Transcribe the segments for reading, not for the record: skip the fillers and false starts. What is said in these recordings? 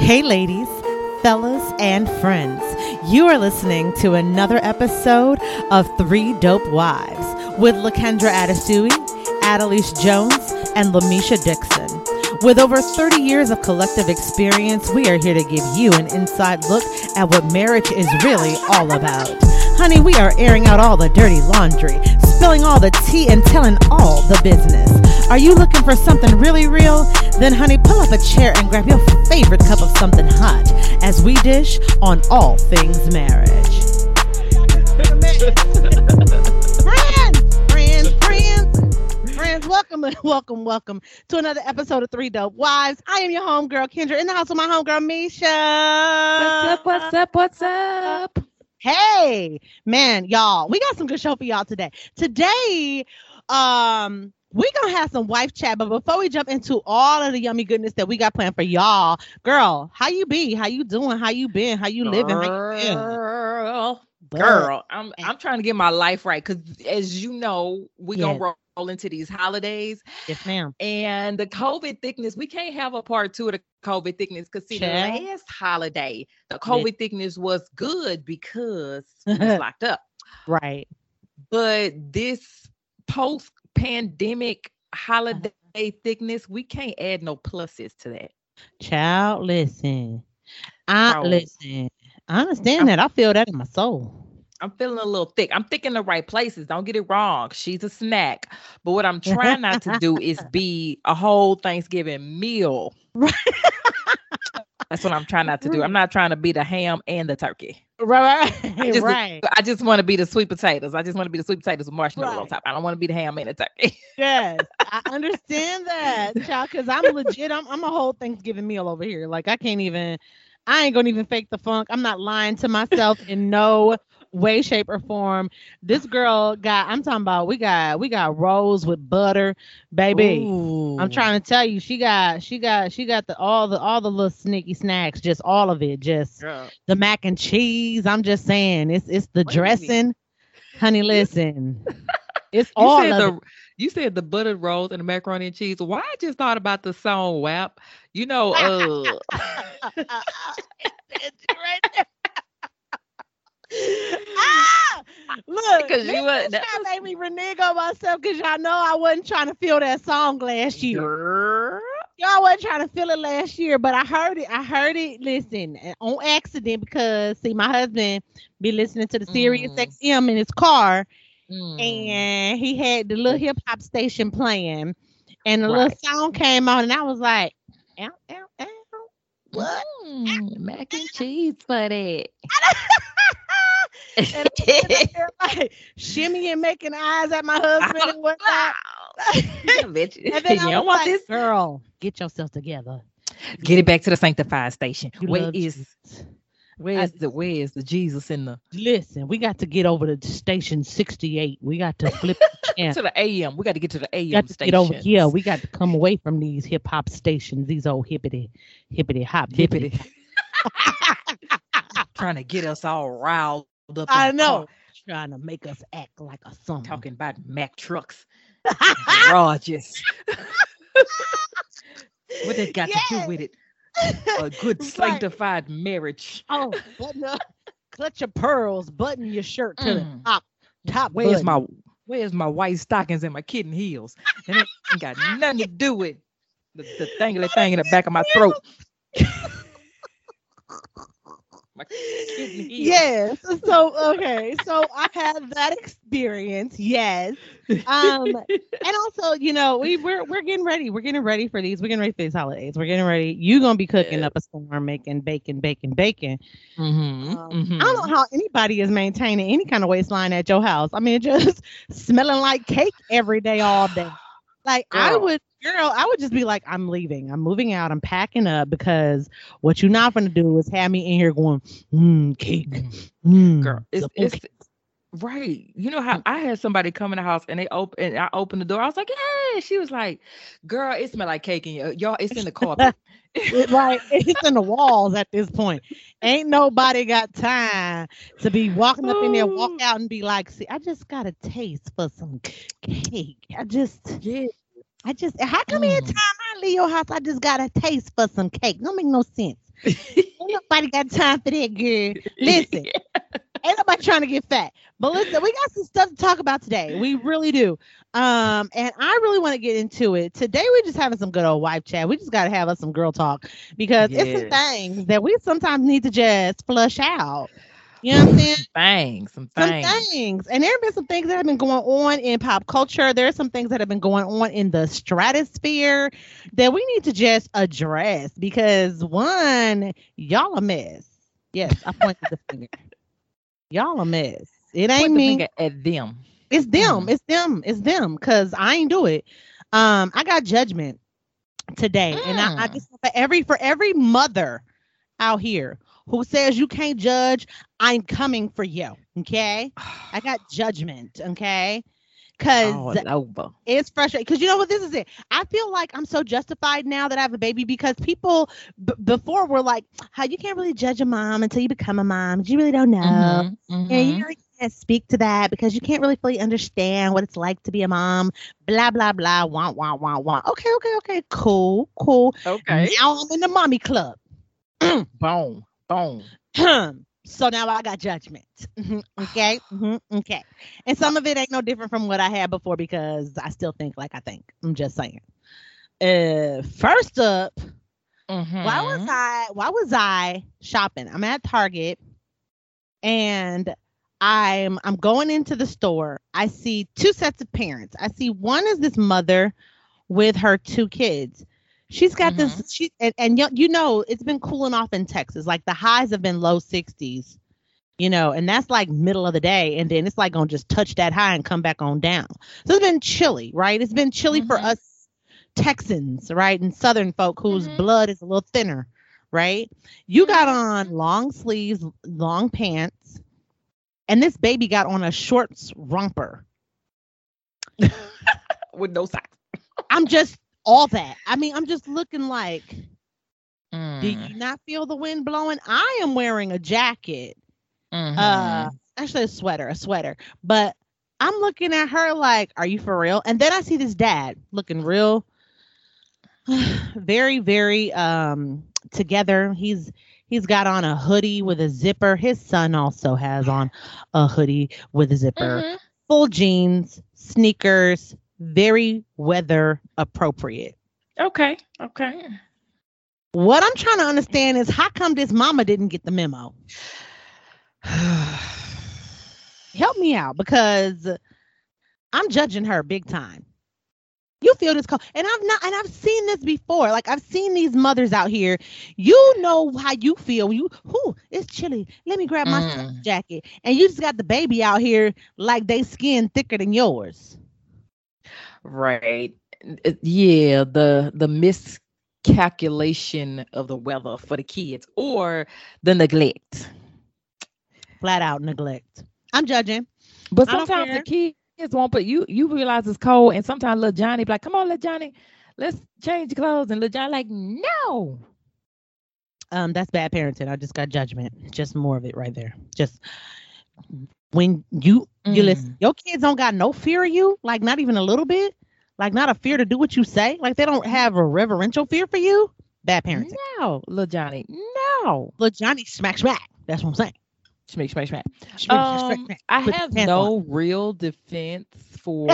Hey ladies, fellas, and friends. You are listening to another episode of Three Dope Wives with LaKendra Atasui, Adelice Jones, and LaMisha Dixon. With over 30 years of collective experience, we are here to give you an inside look at what marriage is really all about. Honey, we are airing out all the dirty laundry, spilling all the tea, and telling all the business. Are you looking for something really real? Then, honey, pull up a chair and grab your favorite cup of something hot as we dish on all things marriage. Friends, welcome to another episode of Three Dope Wives. I am your homegirl, Kendra, in the house with my homegirl, Misha. What's up? Hey, man, y'all, we got some good show for y'all today. Today, we're going to have some wife chat, but before we jump into all of the yummy goodness that we got planned for y'all, girl, how you be? How you doing? How you been? How you living? Girl, I'm trying to get my life right because, as you know, we're going to roll into these holidays. Yes, ma'am. And the COVID thickness, we can't have a part two of the COVID thickness because, see, the last holiday, the COVID thickness was good because it was locked up. Right. But this post pandemic holiday thickness, we can't add no pluses to that. Child, listen. I understand that. I feel that in my soul. I'm feeling a little thick. I'm thick in the right places. Don't get it wrong. She's a snack. But what I'm trying not to do is be a whole Thanksgiving meal. Right. That's what I'm trying not to do. I'm not trying to be the ham and the turkey. Right. I just want to be the sweet potatoes. I just want to be the sweet potatoes with marshmallow on top. I don't want to be the ham and the turkey. Yes, I understand that, child, because I'm legit. I'm a whole Thanksgiving meal over here. Like, I ain't going to even fake the funk. I'm not lying to myself in no way, shape, or form. This girl got, I'm talking about, we got rolls with butter, baby. Ooh. I'm trying to tell you, she got all the little sneaky snacks, just all of it, just the mac and cheese. I'm just saying, it's the dressing, honey. Listen, it's all of it. You said the buttered rolls and the macaroni and cheese. Why? I just thought about the song WAP. You know, look, because you made me renege on myself because y'all know I wasn't trying to feel that song last year. Girl. Y'all wasn't trying to feel it last year, but I heard it. Listen, on accident because see, my husband be listening to the Sirius XM in his car, and he had the little hip hop station playing, and the little song came on, and I was like, ow. What? Mac and cheese for that. And like, shimmy and making eyes at my husband and whatnot. And then I was like, this girl, get yourself together. Get it back to the sanctified station. Where is the Jesus in the? Listen, we got to get over to station 68. We got to flip to the AM. We got to get to the AM station. Yeah, we got to come away from these hip hop stations. These old hippity hop hippity. Trying to get us all riled up. I know. Trying to make us act like a song. Talking about Mack trucks, garages. What they got to do with it? A good sanctified marriage. Oh, button up, clutch your pearls, button your shirt to the top. Where's my white stockings and my kitten heels? And it ain't got nothing to do with the thingly thing in the back of my throat. My kitten heels. Yes. So okay. So I had that experience. Yes. And also, you know, we're getting ready. We're getting ready for these. We're getting ready for these holidays. We're getting ready. You're gonna be cooking up a storm, making bacon. Mm-hmm. I don't know how anybody is maintaining any kind of waistline at your house. I mean, just smelling like cake every day, all day. Like I would just be like, I'm leaving. I'm moving out. I'm packing up because what you're not going to do is have me in here going, cake. Girl, it's right. You know how I had somebody come in the house and I opened the door. I was like, yeah. She was like, girl, it smells like cake in here. Y'all, it's in the carpet. Right. It's in the walls at this point. Ain't nobody got time to be walking up in there, walk out and be like, see, I just got a taste for some cake. How come every time I leave your house, I just got a taste for some cake? Don't make no sense. Ain't nobody got time for that, girl. Listen, ain't nobody trying to get fat. But listen, we got some stuff to talk about today. We really do. And I really want to get into it. Today, we're just having some good old wife chat. We just got to have us some girl talk, because it's some things that we sometimes need to just flush out. You know what I'm saying? Some things. And there have been some things that have been going on in pop culture. There are some things that have been going on in the stratosphere that we need to just address, because one, y'all a mess. Yes, I pointed the finger. Y'all a mess. It ain't me. At them. It's them. Mm. It's them. It's them. Because I ain't do it. I got judgment today. Mm. And I just, for every mother out here who says you can't judge, I'm coming for you. Okay. I got judgment. Okay. Cause it's frustrating. Cause you know what? This is it. I feel like I'm so justified now that I have a baby, because people before were like, how you can't really judge a mom until you become a mom. You really don't know. Mm-hmm, mm-hmm. And you really can't speak to that because you can't really fully understand what it's like to be a mom. Blah, blah, blah. Wah, wah, wah, wah. Okay. Cool. Okay. Now I'm in the mommy club. Boom. So now I got judgment. Okay. And some of it ain't no different from what I had before, because I still think like I think. I'm just saying. First up, why was I shopping? I'm at Target and I'm going into the store. I see two sets of parents. I see one is this mother with her two kids. She's got this, you know, it's been cooling off in Texas. Like the highs have been low 60s, you know, and that's like middle of the day. And then it's like going to just touch that high and come back on down. So it's been chilly, right? It's been chilly for us Texans, right? And Southern folk whose blood is a little thinner, right? You got on long sleeves, long pants, and this baby got on a shorts romper. With no socks. I'm just... all that. I mean, I'm just looking like, do you not feel the wind blowing? I am wearing a jacket, actually a sweater, but I'm looking at her like, are you for real? And then I see this dad looking real, very, very together. He's got on a hoodie with a zipper. His son also has on a hoodie with a zipper, full jeans, sneakers, very weather appropriate. Okay. What I'm trying to understand is how come this mama didn't get the memo? Help me out, because I'm judging her big time. You feel this call, and I've seen this before. Like I've seen these mothers out here. You know how you feel. It's chilly. Let me grab my jacket, and you just got the baby out here like they skin thicker than yours. Right. Yeah, the miscalculation of the weather for the kids, or the neglect. Flat out neglect. I'm judging. But sometimes the kids won't, but you realize it's cold, and sometimes little Johnny be like, come on, little Johnny, let's change clothes. And little Johnny like, no. That's bad parenting. I just got judgment. Just more of it right there. Just when you listen, your kids don't got no fear of you, like not even a little bit, like not a fear to do what you say, like they don't have a reverential fear for you. Bad parenting. No, little Johnny. No, little Johnny. Smack, smack. That's what I'm saying. Smack, smack, smack. I have no real defense for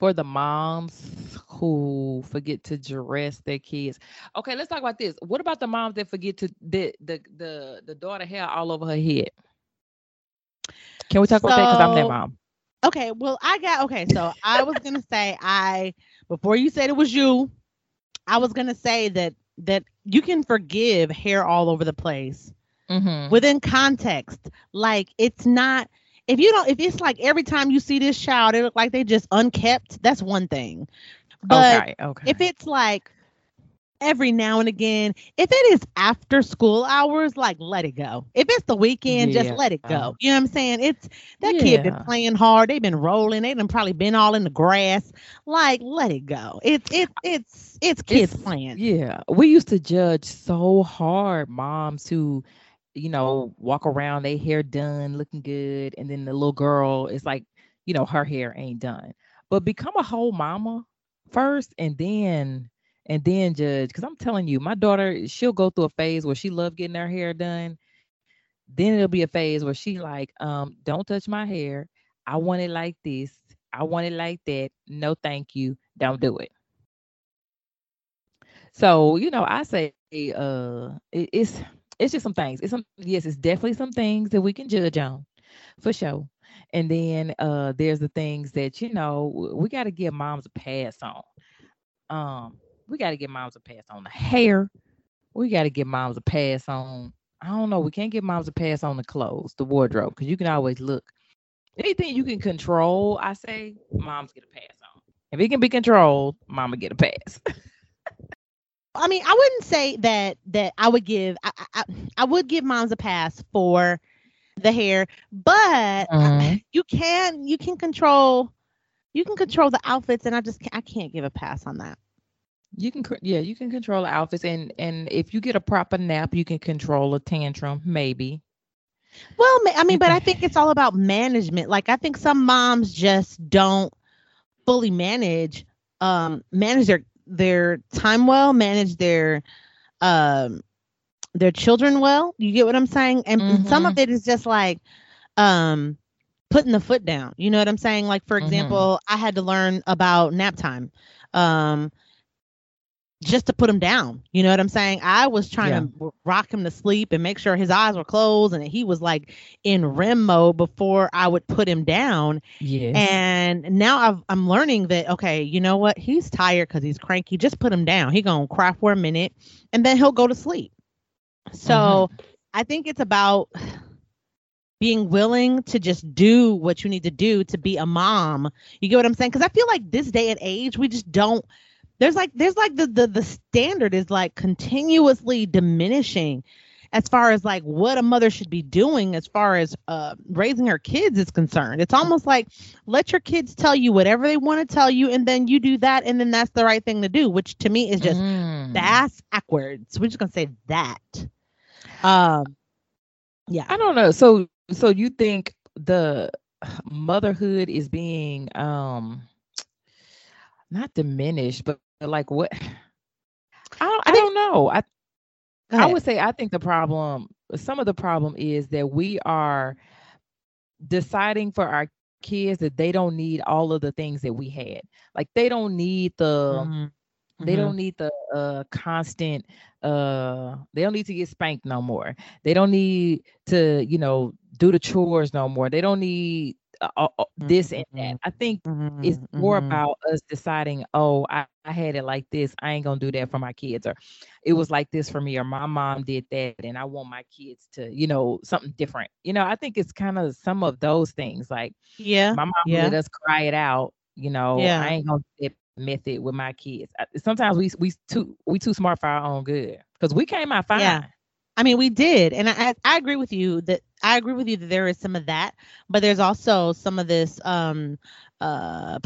the moms who forget to dress their kids. Okay, let's talk about this. What about the moms that forget to the daughter hair all over her head? Can we talk about that? Because I'm their mom. Okay, well, so I was going to say, before you said it was you, I was going to say that you can forgive hair all over the place within context. like it's not... If it's like every time you see this child, it look like they just unkept, that's one thing. But if it's like every now and again, if it is after school hours, like let it go. If it's the weekend, just let it go. You know what I'm saying? It's that kid been playing hard. They've been rolling. They done probably been all in the grass. Like let it go. It's kids playing. Yeah. We used to judge so hard moms who, you know, walk around, they hair done, looking good. And then the little girl is like, you know, her hair ain't done. But become a whole mama first, and then and then judge. Because I'm telling you, my daughter, she'll go through a phase where she loves getting her hair done. Then it'll be a phase where she like, don't touch my hair. I want it like this. I want it like that. No, thank you. Don't do it. So, you know, I say it's just some things. It's some, yes, it's definitely some things that we can judge on for sure. And then there's the things that, you know, we got to give moms a pass on. We got to give moms a pass on the hair. We got to give moms a pass on, I don't know, we can't give moms a pass on the clothes, the wardrobe, because you can always look. Anything you can control, I say, moms get a pass on. If it can be controlled, mama get a pass. I mean, I wouldn't say that I would give, I would give moms a pass for the hair, but you can control the outfits, and I can't give a pass on that. You can control the outfits, and if you get a proper nap, you can control a tantrum, maybe. Well, I mean, but I think it's all about management. Like, I think some moms just don't fully manage their time well, manage their children well. You get what I'm saying? And some of it is just like putting the foot down. You know what I'm saying? Like, for example, I had to learn about nap time. Just to put him down. You know what I'm saying? I was trying to rock him to sleep and make sure his eyes were closed and he was like in REM mode before I would put him down. Yeah. And now I'm learning that, okay, you know what? He's tired because he's cranky. Just put him down. He going to cry for a minute and then he'll go to sleep. So I think it's about being willing to just do what you need to do to be a mom. You get what I'm saying? Because I feel like this day and age, we just don't. There's like the standard is like continuously diminishing as far as like what a mother should be doing as far as raising her kids is concerned. It's almost like let your kids tell you whatever they want to tell you, and then you do that, and then that's the right thing to do, which to me is just backwards. We're just going to say that. I don't know. So you think the motherhood is being not diminished, but like what? I don't know. I would say I think some of the problem is that we are deciding for our kids that they don't need all of the things that we had. Like they don't need the constant, they don't need to get spanked no more. They don't need to, you know, do the chores no more. They don't need this and that. I think it's more about us deciding, oh, I had it like this. I ain't gonna do that for my kids, or it was like this for me, or my mom did that, and I want my kids to, you know, something different. You know, I think it's kind of some of those things. Like, my mom let us cry it out. You know, I ain't gonna do that method with my kids. Sometimes we too smart for our own good, because we came out fine. Yeah. I mean, we did. And I agree with you that there is some of that, but there's also some of this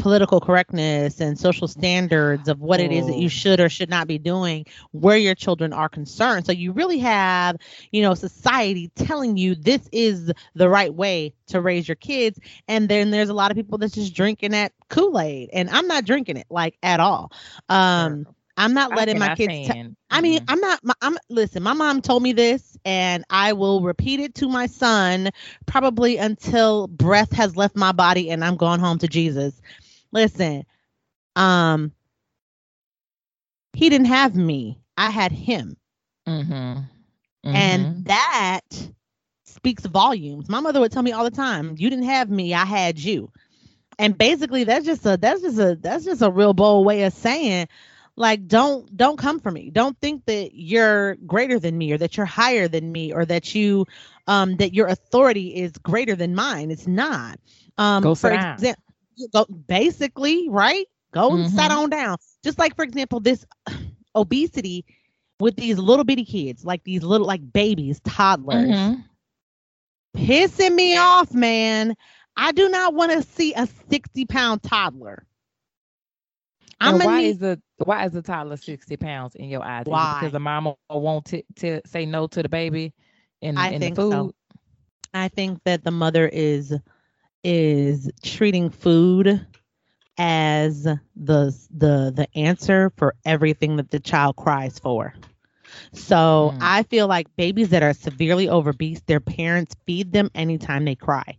political correctness and social standards of what it is that you should or should not be doing where your children are concerned. So you really have, you know, society telling you this is the right way to raise your kids. And then there's a lot of people that's just drinking that Kool-Aid, and I'm not drinking it like at all. I'm not letting my kids. Listen, my mom told me this, and I will repeat it to my son probably until breath has left my body and I'm going home to Jesus. Listen, he didn't have me. I had him. And that speaks volumes. My mother would tell me all the time, you didn't have me. I had you. And basically that's just a real bold way of saying, like, don't come for me. Don't think that you're greater than me, or that you're higher than me, or that you that your authority is greater than mine. It's not. Go for example, basically, right? Go and sit on down. Just like, for example, this obesity with these little bitty kids, like these little like babies, toddlers, pissing me off, man. I do not want to see a 60-pound toddler. Why is the toddler 60 pounds in your eyes? Why? Because the mama won't to say no to the baby in the food. So. I think that the mother is treating food as the answer for everything that the child cries for. So I feel like babies that are severely obese, their parents feed them anytime they cry.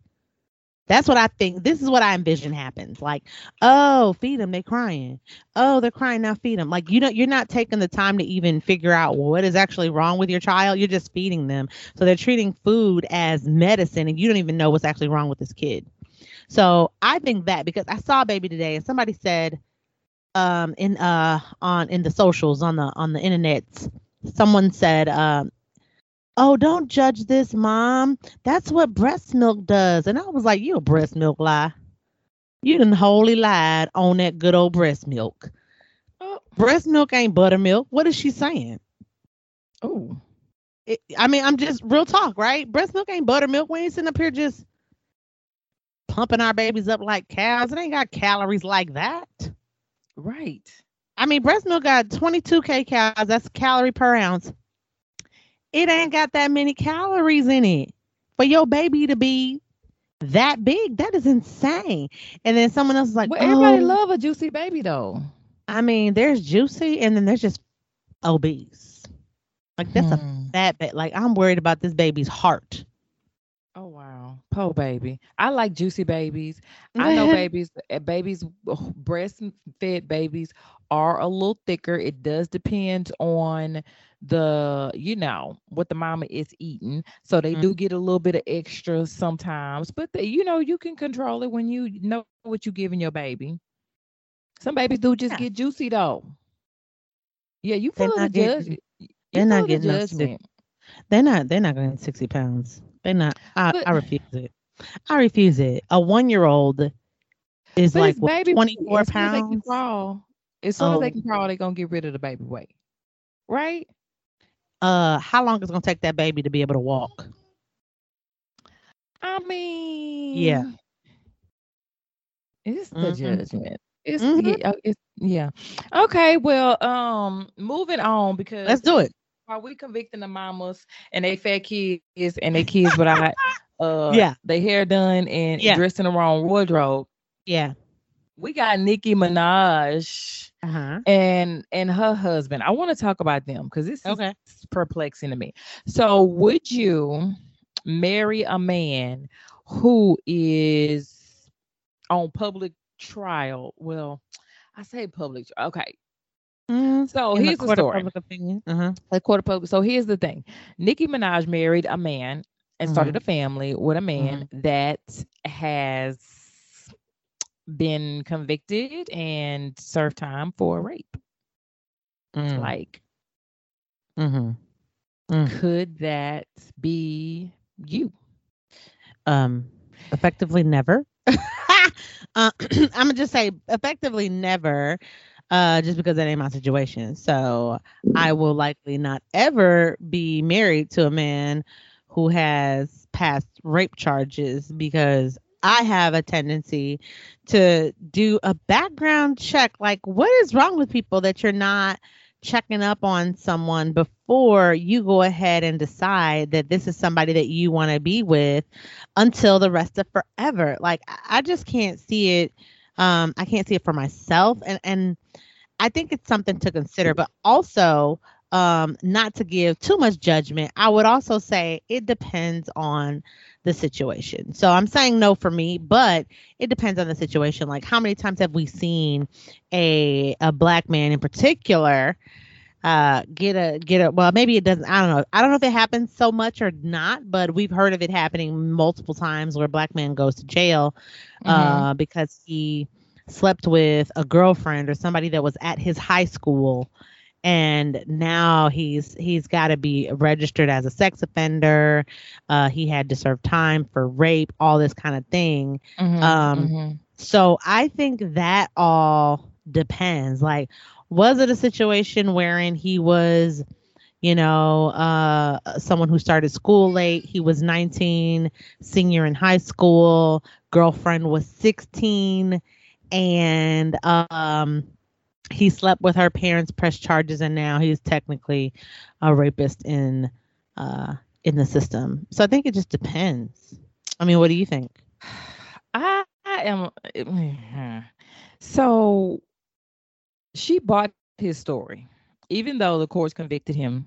That's what I think. This is what I envision happens. Like, oh, feed them. They're crying. Oh, they're crying. Now feed them. Like, you know, you're not taking the time to even figure out what is actually wrong with your child. You're just feeding them. So they're treating food as medicine, and you don't even know what's actually wrong with this kid. So I think that, because I saw a baby today, and somebody said in the socials, on the internet, someone said, oh, don't judge this, Mom. That's what breast milk does. And I was like, you a breast milk lie. You done wholly lied on that good old breast milk. Breast milk ain't buttermilk. What is she saying? Oh, I mean, I'm just real talk, right? Breast milk ain't buttermilk. We ain't sitting up here just pumping our babies up like cows. It ain't got calories like that. Right. I mean, breast milk got 22K calories. That's calorie per ounce. It ain't got that many calories in it for your baby to be that big. That is insane. And then someone else is like, well, everybody love a juicy baby though. I mean, there's juicy and then there's just obese. Like, that's a fat baby. Like, I'm worried about this baby's heart. Oh, wow. Poor baby. I like juicy babies. I know babies, breastfed babies are a little thicker. It does depend on the, you know, what the mama is eating. So they do get a little bit of extra sometimes, but they, you know, you can control it when you know what you're giving your baby. Some babies do just get juicy though. Yeah, you feel the judgment. They're not getting judgment. They're not going 60 pounds. They're not. I refuse it. I refuse it. A 1-year-old is like 24 pounds. As soon as they can crawl, they're going to get rid of the baby weight. Right? How long is it going to take that baby to be able to walk? I mean... Yeah. It's the judgment. It's, yeah. Okay, well, moving on because... Let's do it. While we convicting the mamas and they fat kids and their kids without their hair done and dressed in the wrong wardrobe. Yeah. We got Nicki Minaj and her husband. I want to talk about them because this is perplexing to me. So would you marry a man who is on public trial? Well, I say public. Okay. So here's the story. So here's the thing. Nicki Minaj married a man and started a family with a man that has been convicted and served time for rape. Like, could that be you? Effectively never. I'm gonna just say effectively never, just because that ain't my situation. So I will likely not ever be married to a man who has passed rape charges, because I have a tendency to do a background check. Like, what is wrong with people that you're not checking up on someone before you go ahead and decide that this is somebody that you want to be with until the rest of forever? Like, I just can't see it. I can't see it for myself. And I think it's something to consider, but also not to give too much judgment. I would also say it depends on the situation. So I'm saying no for me, but it depends on the situation. Like, how many times have we seen a black man in particular get a, well, maybe it doesn't, I don't know if it happens so much or not, but we've heard of it happening multiple times where a black man goes to jail because he slept with a girlfriend or somebody that was at his high school. And now he's got to be registered as a sex offender. He had to serve time for rape, all this kind of thing. So I think that all depends. Like, was it a situation wherein he was, you know, someone who started school late? He was 19, senior in high school. Girlfriend was 16, and he slept with her, parents pressed charges, and now he's technically a rapist in the system. So I think it just depends. I mean, what do you think? I am. So she bought his story. Even though the courts convicted him,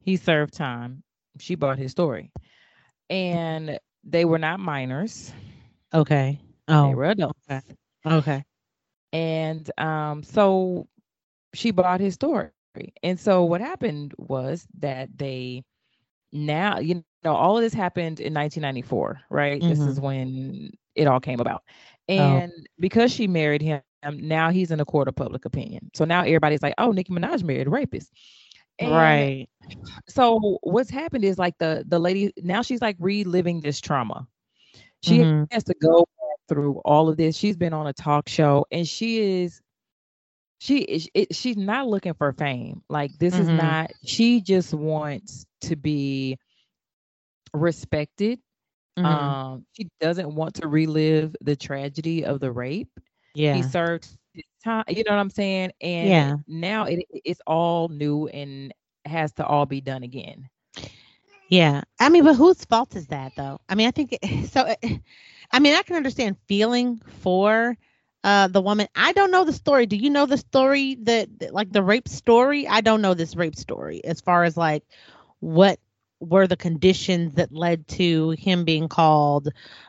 he served time. She bought his story. And they were not minors. Okay. Oh. They were adults. Okay. And so she bought his story. And so what happened was that they now, you know, all of this happened in 1994, right? Mm-hmm. This is when it all came about. And because she married him, now he's in a court of public opinion. So now everybody's like, oh, Nicki Minaj married a rapist. And right. So what's happened is like the lady, now she's like reliving this trauma. She has to go through all of this. She's been on a talk show and she's not looking for fame. Like this is not, she just wants to be respected. She doesn't want to relive the tragedy of the rape. Yeah. He served his time, you know what I'm saying? And now it's all new and has to all be done again. Yeah. I mean, but whose fault is that though? I mean, I think I can understand feeling for the woman. I don't know the story. Do you know the story that like the rape story? I don't know this rape story as far as like what were the conditions that led to him being called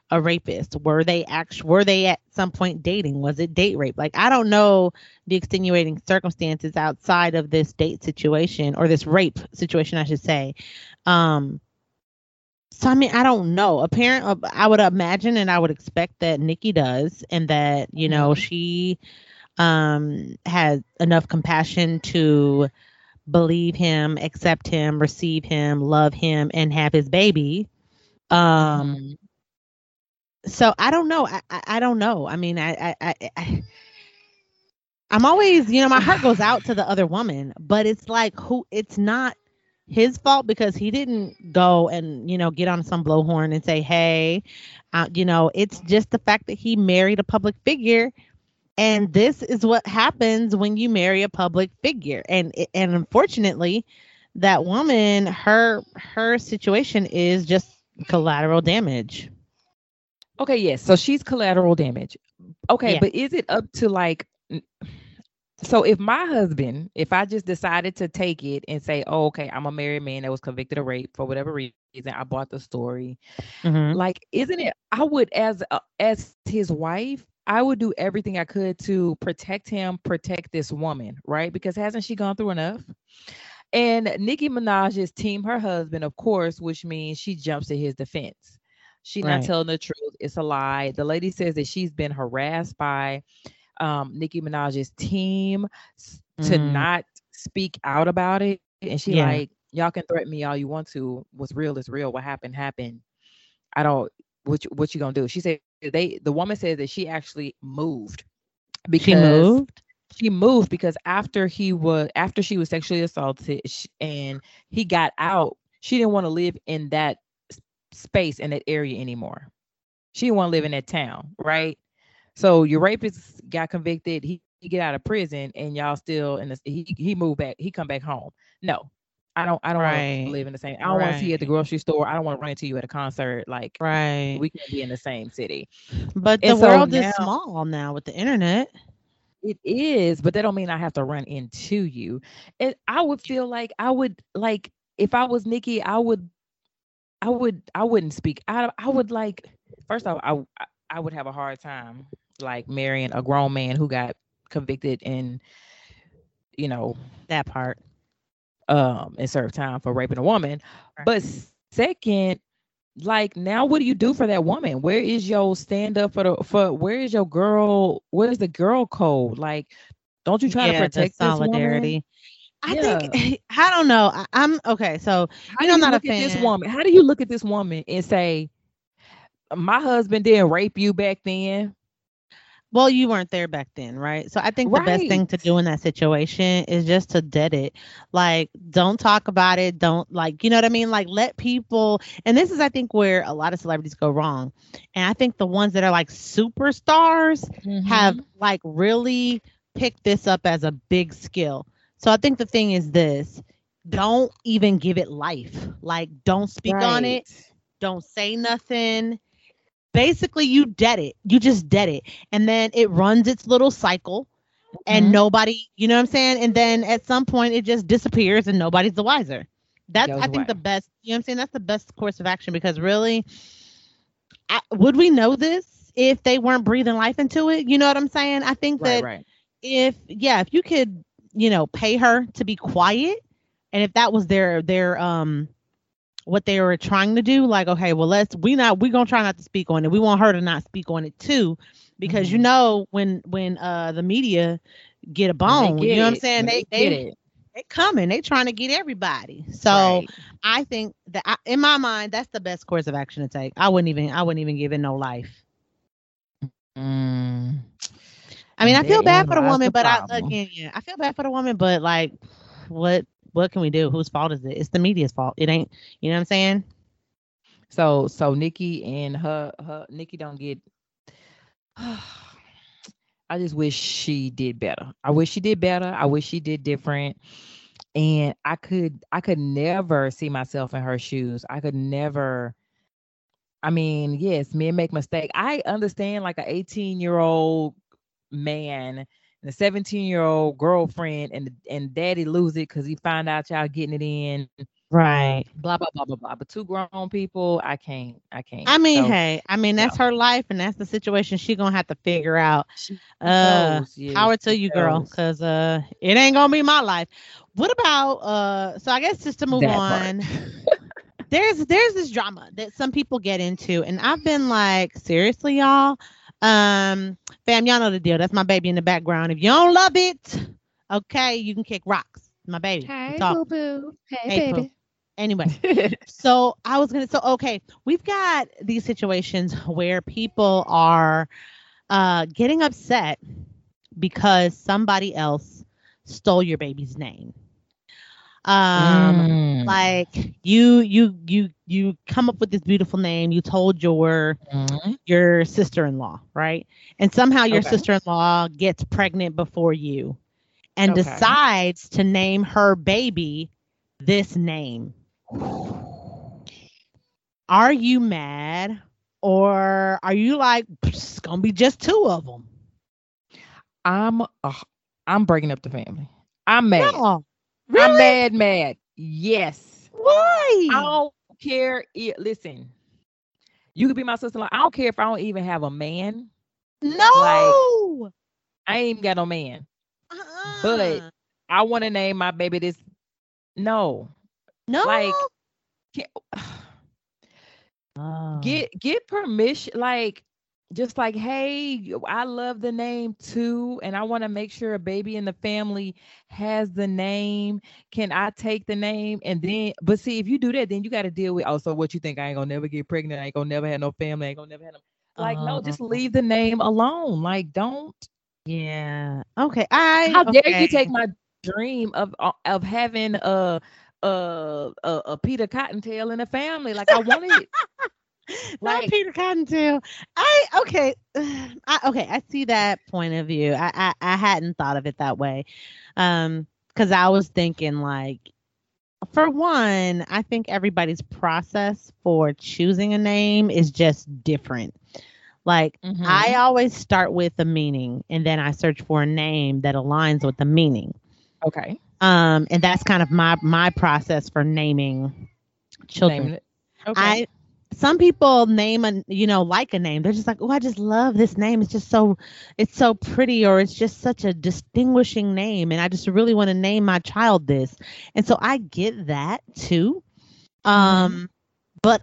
a rapist? Were they at some point dating? Was it date rape? Like, I don't know the extenuating circumstances outside of this date situation or this rape situation, I should say. So, I mean, I don't know. Apparently, I would imagine and I would expect that Nicki does and that, you know, she has enough compassion to believe him, accept him, receive him, love him, and have his baby. So I don't know. I don't know. I mean, I'm always, you know, my heart goes out to the other woman, but it's like it's not his fault because he didn't go and, you know, get on some blowhorn and say, hey, you know, it's just the fact that he married a public figure. And this is what happens when you marry a public figure. And unfortunately, that woman, her situation is just collateral damage. Okay, yes. So she's collateral damage. Okay, but is it up to like... So if my husband, if I just decided to take it and say, oh, okay, I'm a married man that was convicted of rape for whatever reason, I bought the story. Like, isn't it... I would, as his wife, I would do everything I could to protect him, protect this woman, right? Because hasn't she gone through enough? And Nicki Minaj is team her husband, of course, which means she jumps to his defense. She's not telling the truth. It's a lie. The lady says that she's been harassed by Nicki Minaj's team to not speak out about it. And she like, y'all can threaten me all you want to. What's real is real. What happened, happened. I don't... What you gonna do? She said the woman says that she actually moved because she moved because after she was sexually assaulted and he got out, she didn't want to live in that space in that area anymore. She didn't want to live in that town, right? So your rapist got convicted, he get out of prison, and y'all still in this. He moved back, he come back home. No. I don't want to live in the same. I don't want to see you at the grocery store. I don't want to run into you at a concert. Like, we can't be in the same city. But the world is small now with the internet. It is, but that don't mean I have to run into you. And I would feel like if I was Nicki, I wouldn't speak. I would first off, I would have a hard time like marrying a grown man who got convicted in, you know, that part. And serve time for raping a woman. Right. But second, like now, what do you do for that woman? Where is your stand up for where is your girl? Where's the girl code? Like, don't you try to protect this solidarity? Woman? I think I don't know. I'm okay. So I know I'm not a fan. This woman. How do you look at this woman and say, my husband didn't rape you back then? Well, you weren't there back then, right? So I think the best thing to do in that situation is just to dead it. Like, don't talk about it. Don't, like, you know what I mean? Like, let people... And this is, I think, where a lot of celebrities go wrong. And I think the ones that are, like, superstars have, like, really picked this up as a big skill. So I think the thing is this. Don't even give it life. Like, don't speak on it. Don't say nothing. basically you dead it. You just dead it. And then it runs its little cycle and nobody, you know what I'm saying? And then at some point it just disappears and nobody's the wiser. That's, I think, the best, you know what I'm saying? That's the best course of action, because really, would we know this if they weren't breathing life into it? You know what I'm saying? I think that if you could, you know, pay her to be quiet, and if that was their what they were trying to do, like, okay, well, we're going to try not to speak on it. We want her to not speak on it too, because you know, when the media get a bone, you know what I'm saying? They coming, they trying to get everybody. So I think that in my mind, that's the best course of action to take. I wouldn't even give it no life. I mean, I feel bad for the woman, but I feel bad for the woman, but like, what can we do? Whose fault is it? It's the media's fault. It ain't, you know what I'm saying? So Nicki and her Nicki don't get, I just wish she did better. I wish she did better. I wish she did different. And I could never see myself in her shoes. I could never. I mean, yes, men make mistakes. I understand, like, an 18-year-old man and a 17-year-old girlfriend and daddy lose it because he find out y'all getting it in. Right. Blah, blah, blah, blah, blah. But two grown people, I can't. I mean, that's her life, and that's the situation she going to have to figure out. Power to you, girl, because it ain't going to be my life. What about, so I guess just to move on, there's this drama that some people get into, and I've been like, seriously, y'all? Fam, y'all know the deal. That's my baby in the background. If you don't love it, okay, you can kick rocks. My baby. Hi, boo-boo. Hey, baby. Poo. Anyway, okay, we've got these situations where people are getting upset because somebody else stole your baby's name. Like you come up with this beautiful name. You told your sister-in-law, right? And somehow your sister-in-law gets pregnant before you and decides to name her baby this name. Are you mad, or are you like, it's gonna be just two of them? I'm breaking up the family. I'm mad. No. Really? I'm mad. Yes. Why? I don't care. Listen, you could be my sister-in-law. I don't care if I don't even have a man. No. Like, I ain't got no man. But I want to name my baby this. No. Like, get permission. Like, just like, hey, I love the name too, and I want to make sure a baby in the family has the name. Can I take the name? And then, but see, if you do that, then you got to deal with. Oh, so what you think? I ain't gonna never get pregnant. I ain't gonna never have no family. I ain't gonna never have no. Like, no, just leave the name alone. Like, don't. Yeah. Okay. How dare you take my dream of having a Peter Cottontail in the family? Like, I wanted it. Like, not Peter Cottontail. I see that point of view. I hadn't thought of it that way. 'Cause I was thinking, like, for one, I think everybody's process for choosing a name is just different. Like, I always start with a meaning, and then I search for a name that aligns with the meaning. Okay. And that's kind of my process for naming children. Okay. Some people name a name. They're just like, oh, I just love this name. It's just so pretty, or it's just such a distinguishing name, and I just really want to name my child this. And so I get that too. But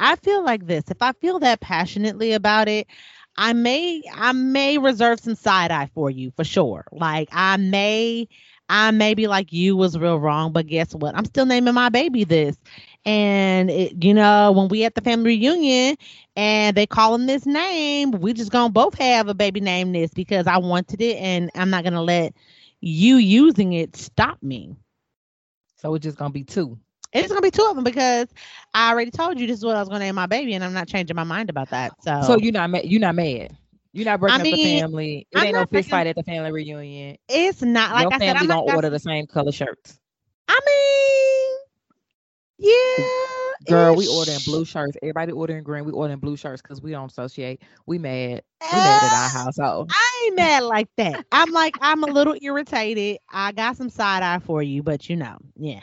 I feel like this. If I feel that passionately about it, I may reserve some side eye for you, for sure. Like, I may be like, you was real wrong, but guess what? I'm still naming my baby this. And it, you know, when we at the family reunion and they call him this name, we just gonna both have a baby named this because I wanted it, and I'm not gonna let you using it stop me. So it's just gonna be two. It's going to be two of them because I already told you this is what I was going to name my baby, and I'm not changing my mind about that. So you're not mad. You're not mad. You're not breaking up the family. It ain't no fist fight at the family reunion. It's not. Like I said, your family don't order the same color shirts. I mean, yeah. Girl, we ordering blue shirts. Everybody ordering green. We ordering blue shirts because we don't associate. We mad. We mad at our household. I ain't mad like that. I'm like, I'm a little irritated. I got some side eye for you, but you know, yeah.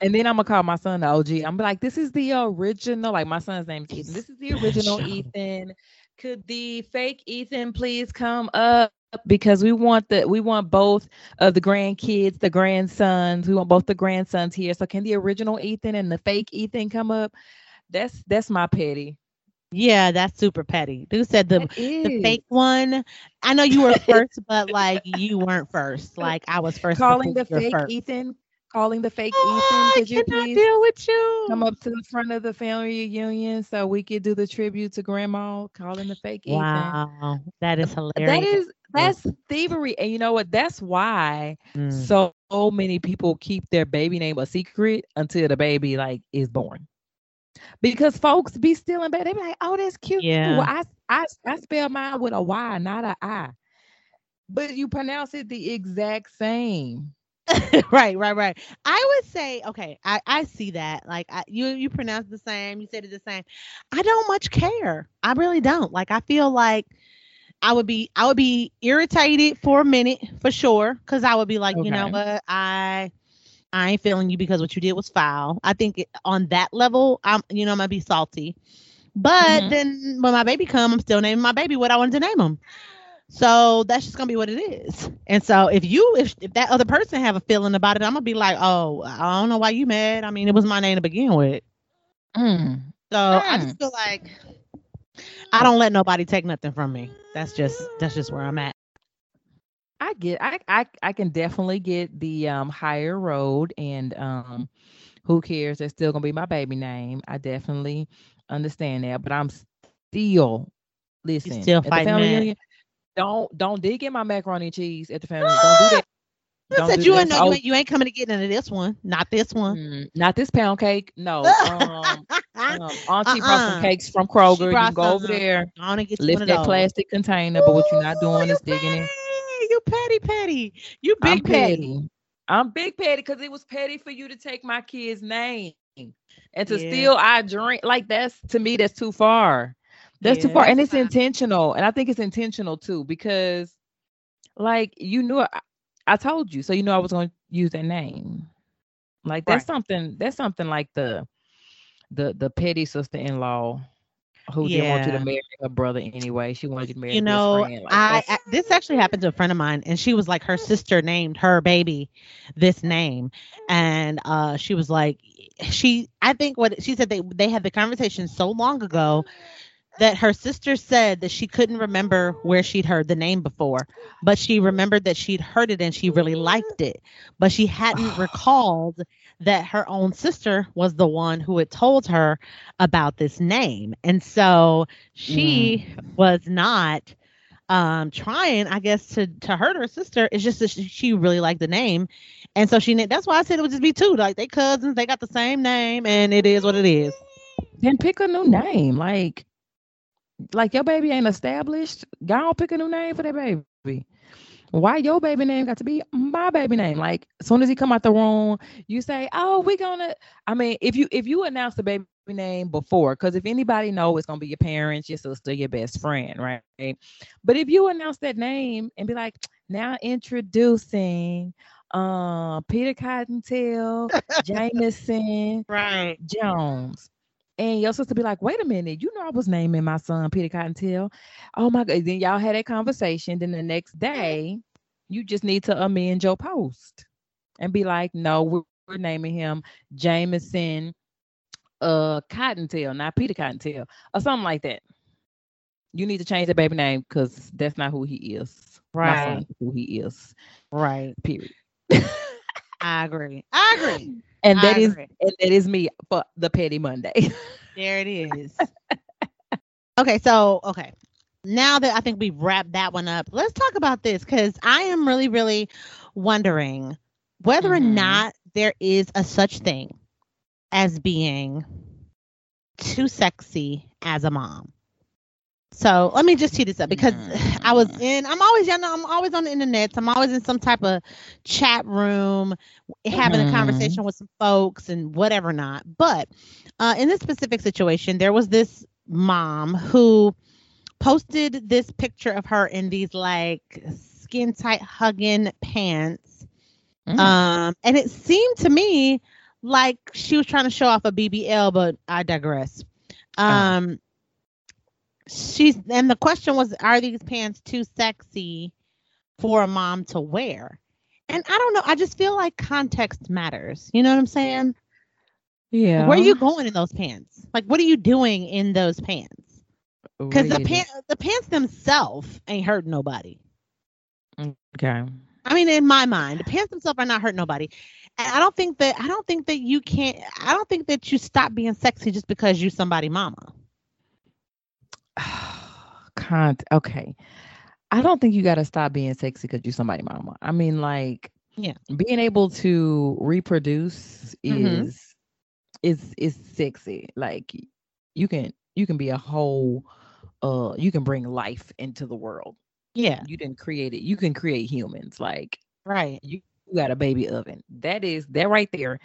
And then I'm gonna call my son the OG. I'm like, this is the original. Like, my son's name is Ethan. This is the original Ethan. Could the fake Ethan please come up? Because we want both of the grandkids, the grandsons. We want both the grandsons here. So can the original Ethan and the fake Ethan come up? That's my petty. Yeah, that's super petty. Who said the fake one? I know you were first, but like you weren't first. Like I was first. Calling the fake first. Ethan. Calling the fake Ethan. Could you please deal with you? Come up to the front of the family reunion so we could do the tribute to Grandma. Calling the fake Ethan. Wow, that is hilarious. That's thievery. And you know what? That's why so many people keep their baby name a secret until the baby like is born. Because folks be stealing baby. They be like, oh, that's cute. Yeah. Well, I spell mine with a Y, not an I. But you pronounce it the exact same. Right. I would say, okay, I see that. Like you pronounce the same, you said it the same. I don't much care. I really don't. Like I feel like I would be irritated for a minute for sure, because I would be like, okay, you know what, I ain't feeling you because what you did was foul. I think on that level, I might be salty. But then when my baby comes, I'm still naming my baby what I wanted to name him. So that's just gonna be what it is. And so if that other person have a feeling about it, I'm gonna be like, oh, I don't know why you mad. I mean, it was my name to begin with. I just feel like I don't let nobody take nothing from me. That's just where I'm at. I can definitely get the higher road and who cares? That's still gonna be my baby name. I definitely understand that, but I'm still listening. Still fighting. Don't dig in my macaroni and cheese at the family. Don't do that. I said you ain't coming to get none of this one. Not this one. Not this pound cake. No. Auntie brought some cakes from Kroger. You can go over there. I want to get lift that plastic container, but what you're not doing is digging in. You petty. You big petty. I'm big petty because it was petty for you to take my kid's name and to steal our drink. Like that's, to me, that's too far. That's too far. And it's intentional. And I think it's intentional too, because like, you knew, I told you, so you know, I was going to use that name. Like that's something, like the petty sister-in-law who didn't want you to marry her brother anyway. She wanted you to marry her best friend. Like, this actually happened to a friend of mine, and she was like, her sister named her baby this name. And she was like, I think what she said, they had the conversation so long ago that her sister said that she couldn't remember where she'd heard the name before, but she remembered that she'd heard it and she really liked it. But she hadn't recalled that her own sister was the one who had told her about this name. And so she was not trying, I guess, to hurt her sister. It's just that she really liked the name. And so that's why I said it would just be two. Like, they cousins, they got the same name, and it is what it is. Then pick a new name. Like your baby ain't established. Y'all pick a new name for that baby. Why your baby name got to be my baby name? Like, as soon as he come out the room, you say, oh, we're gonna, I mean, if you announce the baby name before, because if anybody know, it's gonna be your parents, your sister, your best friend, right? But if you announce that name and be like, now introducing Peter Cottontail Jamison Jones. And your sister be like, wait a minute, you know I was naming my son Peter Cottontail. Oh my God. Then y'all had a conversation. Then the next day, you just need to amend your post and be like, no, we're naming him Jamison Cottontail, not Peter Cottontail, or something like that. You need to change the baby name because that's not who he is. Right. My son is who he is. Right. Period. I agree. And that is me for the Petty Monday. There it is. Okay. Now that I think we've wrapped that one up, let's talk about this, because I am really, really wondering whether or not there is a such thing as being too sexy as a mom. So let me just tee this up because I'm always on the internet. So I'm always in some type of chat room, having a conversation with some folks and whatever not. But in this specific situation, there was this mom who posted this picture of her in these like skin tight hugging pants. And it seemed to me like she was trying to show off a BBL, but I digress. And the question was, are these pants too sexy for a mom to wear? And I don't know. I just feel like context matters. You know what I'm saying? Yeah. Where are you going in those pants? Like, what are you doing in those pants? Because the pants themselves ain't hurting nobody. Okay. I mean, in my mind, the pants themselves are not hurting nobody. And I don't think that you stop being sexy just because you somebody mama. Okay, I don't think you got to stop being sexy because you somebody mama. I mean, like, yeah, being able to reproduce is sexy. Like, you can be a whole, you can bring life into the world. Yeah, you didn't create it. You can create humans. Like, right, you got a baby oven. That right there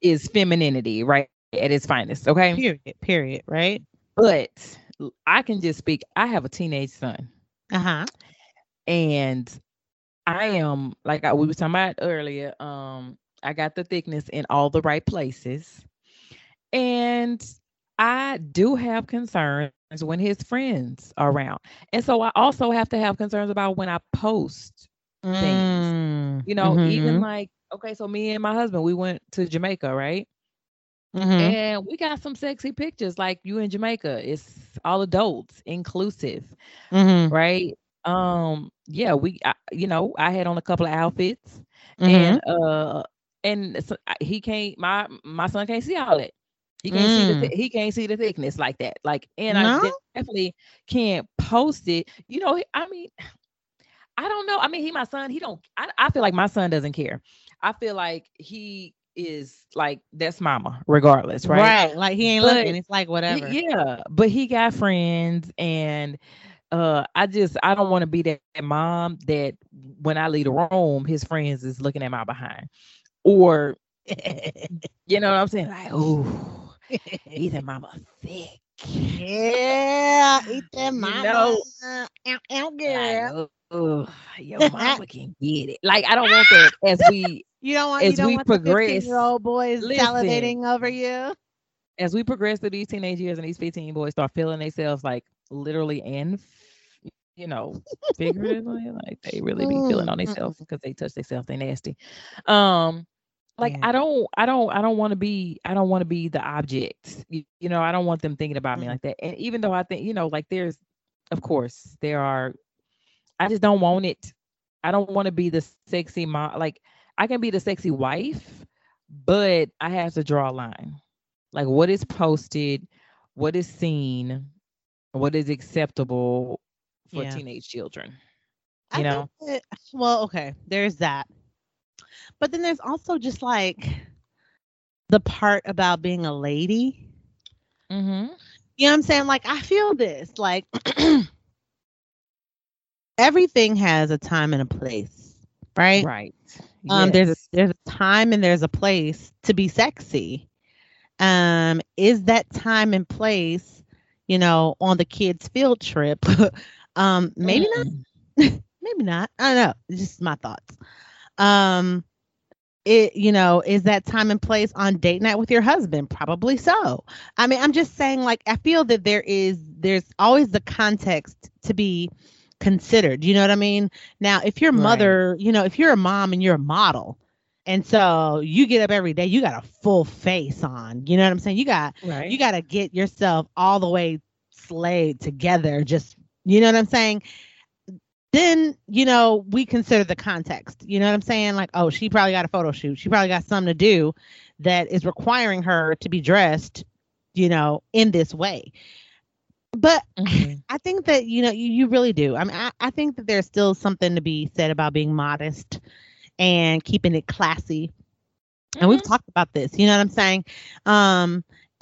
is femininity, right, at its finest. Okay, period. Right, but. I can just speak. I have a teenage son. And I am, like we were talking about earlier, I got the thickness in all the right places. And I do have concerns when his friends are around. And so I also have to have concerns about when I post things. You know, even like, okay, so me and my husband, we went to Jamaica, right? And we got some sexy pictures, like you in Jamaica. It's all adults, inclusive, right? Yeah, I had on a couple of outfits, and so he can't. My son can't see all that. He can't see he can't see the thickness like that. Like, and no? I definitely can't post it. You know, I mean, I don't know. I mean, my son. He don't. I feel like my son doesn't care. I feel like he. Is like that's mama regardless, right? Like he ain't looking, it's like whatever. Yeah, but he got friends, and I don't want to be that mom that when I leave the room, his friends is looking at my behind, or you know what I'm saying? Like, oh, eat that mama thick. Yeah, eat that mama. You know, your mama can get it. Like I don't want that as we. You don't want progress, the 15-year-old boys salivating over you. As we progress through these teenage years and these 15 boys start feeling themselves like literally and, you know, figuratively, like they really be feeling on themselves because they touch themselves, they nasty. I don't want to be the object. You know, I don't want them thinking about me like that. And even though I think, you know, like I just don't want it. I don't want to be the sexy mom. Like, I can be the sexy wife, but I have to draw a line. Like what is posted, what is seen, what is acceptable for teenage children. You know? There's that. But then there's also just like the part about being a lady. You know what I'm saying? Like I feel this. Like everything has a time and a place. Right? Right. Yes. There's a time and there's a place to be sexy. Is that time and place, you know, on the kids' field trip? Maybe not. Maybe not. I don't know. It's just my thoughts. Is that time and place on date night with your husband? Probably so. I mean, I'm just saying, like, I feel that there's always the context to be considered, you know what I mean? Now, if your mother, you know, if you're a mom and you're a model, and so you get up every day, you got a full face on, you know what I'm saying? You got to get yourself all the way slayed together, just, you know what I'm saying? Then, you know, we consider the context, you know what I'm saying? Like, oh, she probably got a photo shoot. She probably got something to do that is requiring her to be dressed, you know, in this way. But I think that, you know, you really do. I mean, I think that there's still something to be said about being modest and keeping it classy. And we've talked about this, you know what I'm saying?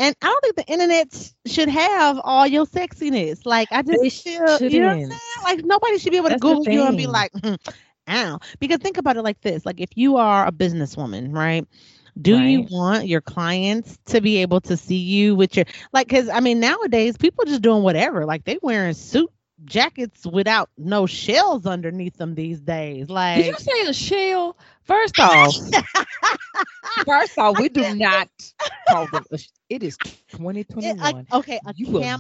And I don't think the internet should have all your sexiness. Like, I just should, you know what I'm saying? Like, nobody should be able to Google you and be like, ow. Because think about it like this. Like, if you are a businesswoman, right? Do you want your clients to be able to see you with your, like, because, I mean, nowadays, people just doing whatever. Like, they wearing suit jackets without no shells underneath them these days. Like, did you say a shell? First off, we do not call them. It is 2021. A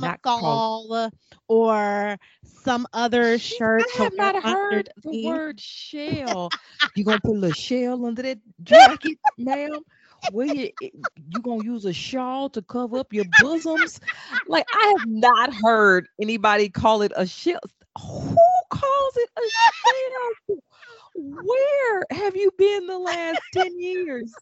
camisole or some other shirt. I have not heard the word shell. You gonna put a little shell under that jacket, ma'am? You gonna use a shawl to cover up your bosoms? Like, I have not heard anybody call it a shell. Who calls it a shell? Where have you been the last 10 years?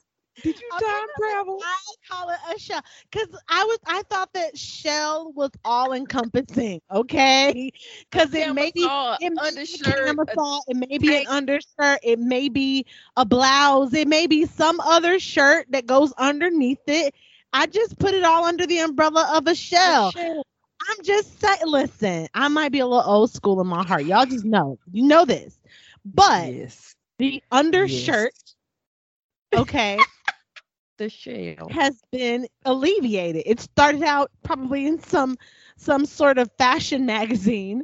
Did you time travel? I call it a shell because I thought that shell was all encompassing, okay? Because it may be an undershirt, it may be an undershirt, it may be a blouse, it may be some other shirt that goes underneath it. I just put it all under the umbrella of a shell. I'm just saying, listen, I might be a little old school in my heart. Y'all just know. You know this. But the undershirt, okay, the shell has been alleviated. It started out probably in some sort of fashion magazine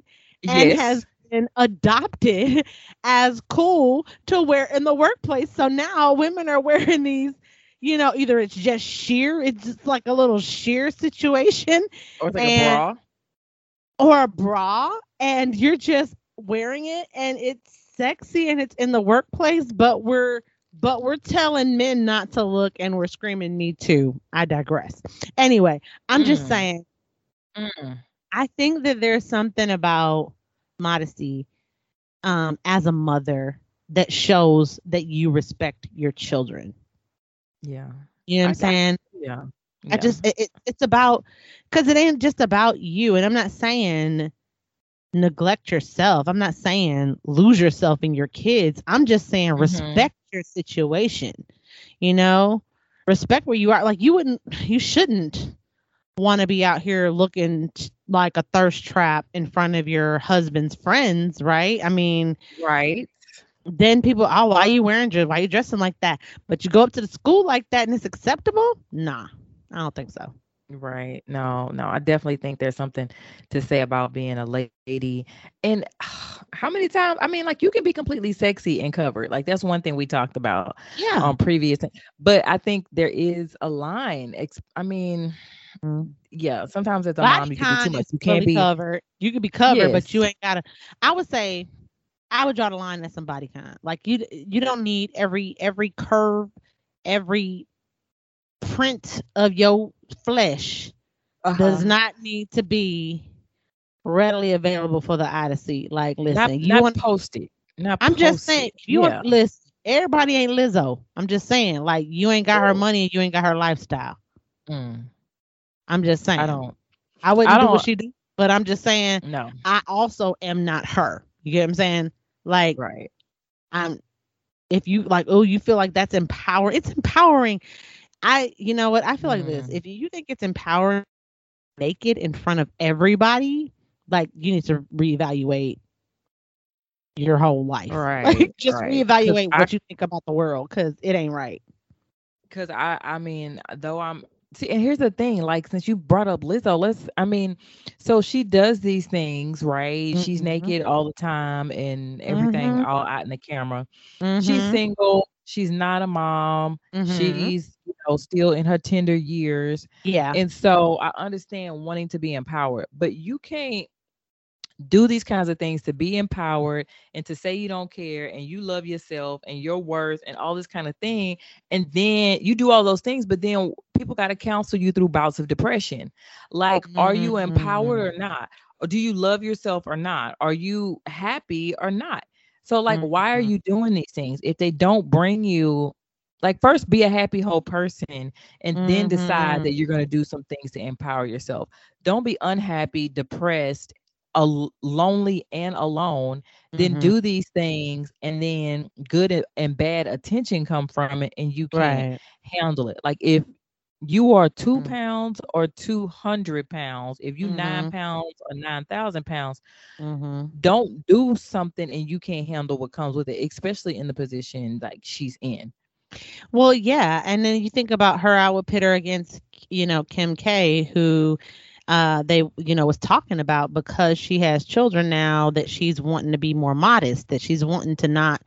and has been adopted as cool to wear in the workplace. So now women are wearing these, you know, either it's just sheer, it's just like a little sheer situation, or it's like a bra, and you're just wearing it and it's sexy and it's in the workplace, but we're telling men not to look and we're screaming me too. I digress. Anyway, I'm just saying, I think that there's something about modesty as a mother that shows that you respect your children. Yeah. You know what I'm saying? Yeah. I just, it's about, because it ain't just about you. And I'm not saying neglect yourself. I'm not saying lose yourself in your kids. I'm just saying respect your situation, you know, respect where you are. Like, you shouldn't want to be out here looking like a thirst trap in front of your husband's friends, right? I mean, right. Then people, why are you dressing like that? But you go up to the school like that and it's acceptable? Nah, I don't think so. Right. No, I definitely think there's something to say about being a lady. And how many times, I mean, like, you can be completely sexy and covered. Like, that's one thing we talked about on previous. But I think there is a line. I mean, sometimes as a mom, you can be too much. You can't be covered. You can be covered, but you ain't gotta. I would draw the line at some body kind. Like, you don't need every curve, every print of your flesh does not need to be readily available for the eye to see. Like, listen, just saying, if you want, listen, everybody ain't Lizzo. I'm just saying, like, you ain't got her money and you ain't got her lifestyle. I'm just saying. I wouldn't do what she do, but I'm just saying, no, I also am not her. You get what I'm saying? Like, right. If you like, you feel like that's empowering. It's empowering. You know what? I feel like this. If you think it's empowering, naked in front of everybody, like, you need to reevaluate your whole life. Right. Like, just reevaluate what you think about the world, because it ain't right. Because and here's the thing, like, since you brought up Lizzo, so she does these things, right? Mm-hmm. She's naked all the time and everything all out in the camera. Mm-hmm. She's single. She's not a mom. Mm-hmm. She's, still in her tender years. Yeah. And so I understand wanting to be empowered, but you can't do these kinds of things to be empowered and to say you don't care and you love yourself and your worth and all this kind of thing. And then you do all those things, but then people got to counsel you through bouts of depression. Like, are you empowered or not? Or do you love yourself or not? Are you happy or not? So, like, why are you doing these things? If they don't bring you, like, first be a happy whole person and then decide that you're going to do some things to empower yourself. Don't be unhappy, depressed, lonely and alone. Then do these things, and then good and bad attention come from it and you can't handle it. Like, if you are 2 pounds or 200 pounds. If you 9 pounds or 9,000 pounds, don't do something and you can't handle what comes with it, especially in the position like she's in. Well, yeah. And then you think about her, I would pit her against, you know, Kim K, who they, you know, was talking about, because she has children now, that she's wanting to be more modest, that she's wanting to not,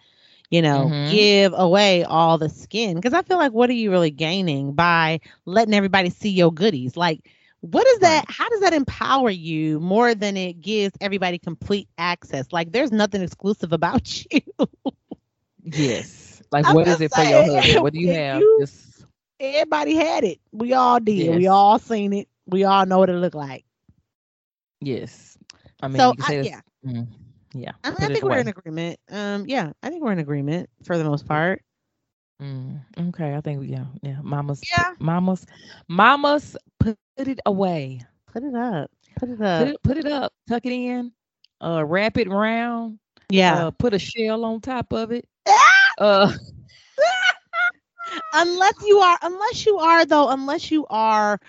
you know, give away all the skin. Because I feel like, what are you really gaining by letting everybody see your goodies? Like, what is that? How does that empower you more than it gives everybody complete access? Like, there's nothing exclusive about you. Yes. Like, I'm what is it saying, for your husband? What do you have? Everybody had it. We all did. Yes. We all seen it. We all know what it looked like. Yes. I mean, so, you say yeah, I mean, I think we're in agreement. Yeah, I think we're in agreement for the most part. Okay, I think mamas, put it away, put it up, tuck it in, wrap it round, put a shell on top of it. Unless you are